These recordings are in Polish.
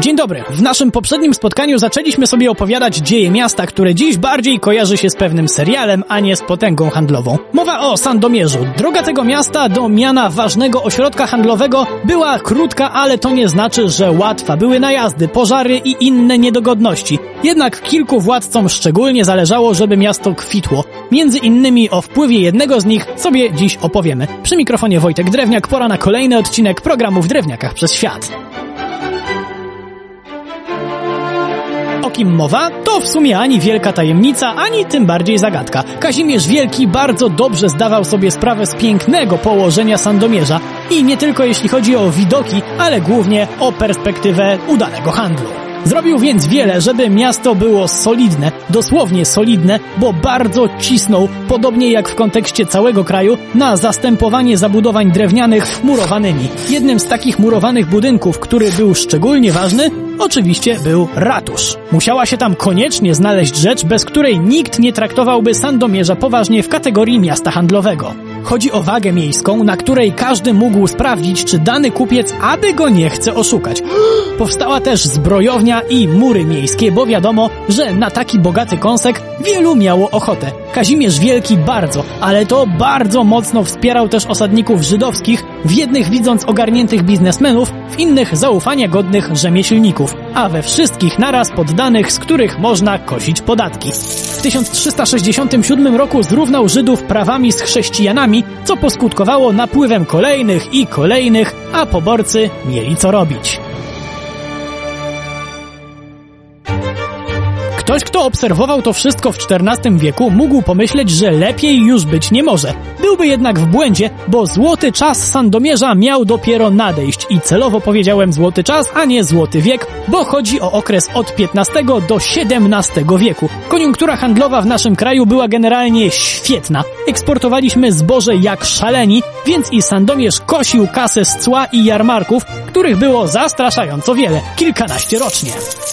Dzień dobry. W naszym poprzednim spotkaniu zaczęliśmy sobie opowiadać dzieje miasta, które dziś bardziej kojarzy się z pewnym serialem, a nie z potęgą handlową. Mowa o Sandomierzu. Droga tego miasta do miana ważnego ośrodka handlowego była krótka, ale to nie znaczy, że łatwa. Były najazdy, pożary i inne niedogodności. Jednak kilku władcom szczególnie zależało, żeby miasto kwitło. Między innymi o wpływie jednego z nich sobie dziś opowiemy. Przy mikrofonie Wojtek Drewniak, pora na kolejny odcinek programu W Drewniakach Przez Świat. O kim mowa? To w sumie ani wielka tajemnica, ani tym bardziej zagadka. Kazimierz Wielki bardzo dobrze zdawał sobie sprawę z pięknego położenia Sandomierza i nie tylko jeśli chodzi o widoki, ale głównie o perspektywę udanego handlu. Zrobił więc wiele, żeby miasto było solidne, dosłownie solidne, bo bardzo cisnął, podobnie jak w kontekście całego kraju, na zastępowanie zabudowań drewnianych murowanymi. Jednym z takich murowanych budynków, który był szczególnie ważny, oczywiście był ratusz. Musiała się tam koniecznie znaleźć rzecz, bez której nikt nie traktowałby Sandomierza poważnie w kategorii miasta handlowego. Chodzi o wagę miejską, na której każdy mógł sprawdzić, czy dany kupiec, aby go nie chce oszukać. Powstała też zbrojownia i mury miejskie, bo wiadomo, że na taki bogaty kąsek wielu miało ochotę. Kazimierz Wielki bardzo, ale to bardzo mocno wspierał też osadników żydowskich, w jednych widząc ogarniętych biznesmenów, w innych zaufania godnych rzemieślników, a we wszystkich naraz poddanych, z których można kosić podatki. W 1367 roku zrównał Żydów prawami z chrześcijanami, co poskutkowało napływem kolejnych i kolejnych, a poborcy mieli co robić. Ktoś, kto obserwował to wszystko w XIV wieku, mógł pomyśleć, że lepiej już być nie może. Byłby jednak w błędzie, bo złoty czas Sandomierza miał dopiero nadejść i celowo powiedziałem złoty czas, a nie złoty wiek, bo chodzi o okres od XV do XVII wieku. Koniunktura handlowa w naszym kraju była generalnie świetna. Eksportowaliśmy zboże jak szaleni, więc i Sandomierz kosił kasę z cła i jarmarków, których było zastraszająco wiele, kilkanaście rocznie.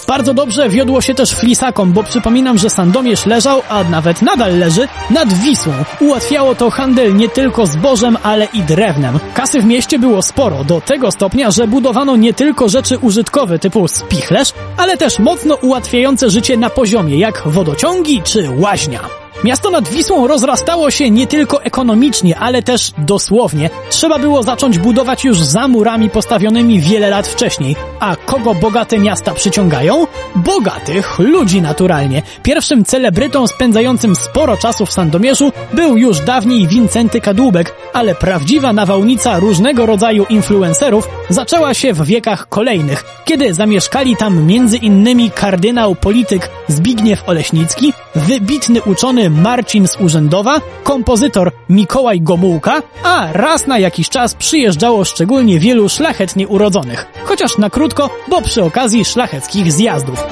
Bardzo dobrze wiodło się też flisakom, bo przypominam, że Sandomierz leżał, a nawet nadal leży, nad Wisłą. Ułatwiało to handel nie tylko zbożem, ale i drewnem. Kasy w mieście było sporo, do tego stopnia, że budowano nie tylko rzeczy użytkowe typu spichlerz, ale też mocno ułatwiające życie na poziomie, jak wodociągi czy łaźnia. Miasto nad Wisłą rozrastało się nie tylko ekonomicznie, ale też dosłownie. Trzeba było zacząć budować już za murami postawionymi wiele lat wcześniej. A kogo bogate miasta przyciągają? Bogatych ludzi naturalnie. Pierwszym celebrytą spędzającym sporo czasu w Sandomierzu był już dawniej Wincenty Kadłubek, ale prawdziwa nawałnica różnego rodzaju influencerów zaczęła się w wiekach kolejnych, kiedy zamieszkali tam m.in. kardynał-polityk Zbigniew Oleśnicki, wybitny uczony Marcin z Urzędowa, kompozytor Mikołaj Gomułka, a raz na jakiś czas przyjeżdżało szczególnie wielu szlachetnie urodzonych. Chociaż na krótko, bo przy okazji szlacheckich zjazdów.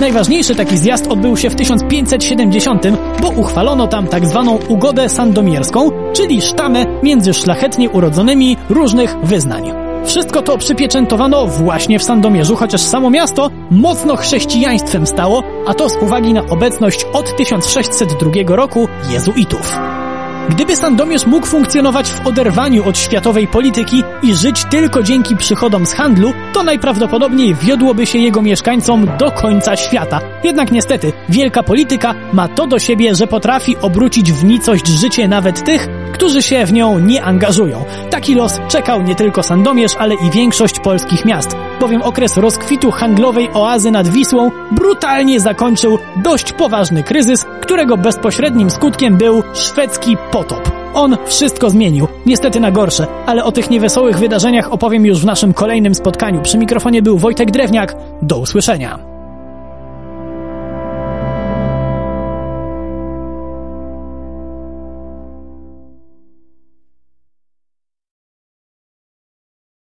Najważniejszy taki zjazd odbył się w 1570, bo uchwalono tam tak zwaną ugodę sandomierską, czyli sztamę między szlachetnie urodzonymi różnych wyznań. Wszystko to przypieczętowano właśnie w Sandomierzu, chociaż samo miasto mocno chrześcijaństwem stało, a to z uwagi na obecność od 1602 roku jezuitów. Gdyby Sandomierz mógł funkcjonować w oderwaniu od światowej polityki i żyć tylko dzięki przychodom z handlu, to najprawdopodobniej wiodłoby się jego mieszkańcom do końca świata. Jednak niestety, wielka polityka ma to do siebie, że potrafi obrócić w nicość życie nawet tych, którzy się w nią nie angażują. Taki los czekał nie tylko Sandomierz, ale i większość polskich miast, bowiem okres rozkwitu handlowej oazy nad Wisłą brutalnie zakończył dość poważny kryzys, którego bezpośrednim skutkiem był szwedzki potop. On wszystko zmienił, niestety na gorsze, ale o tych niewesołych wydarzeniach opowiem już w naszym kolejnym spotkaniu. Przy mikrofonie był Wojtek Drewniak. Do usłyszenia.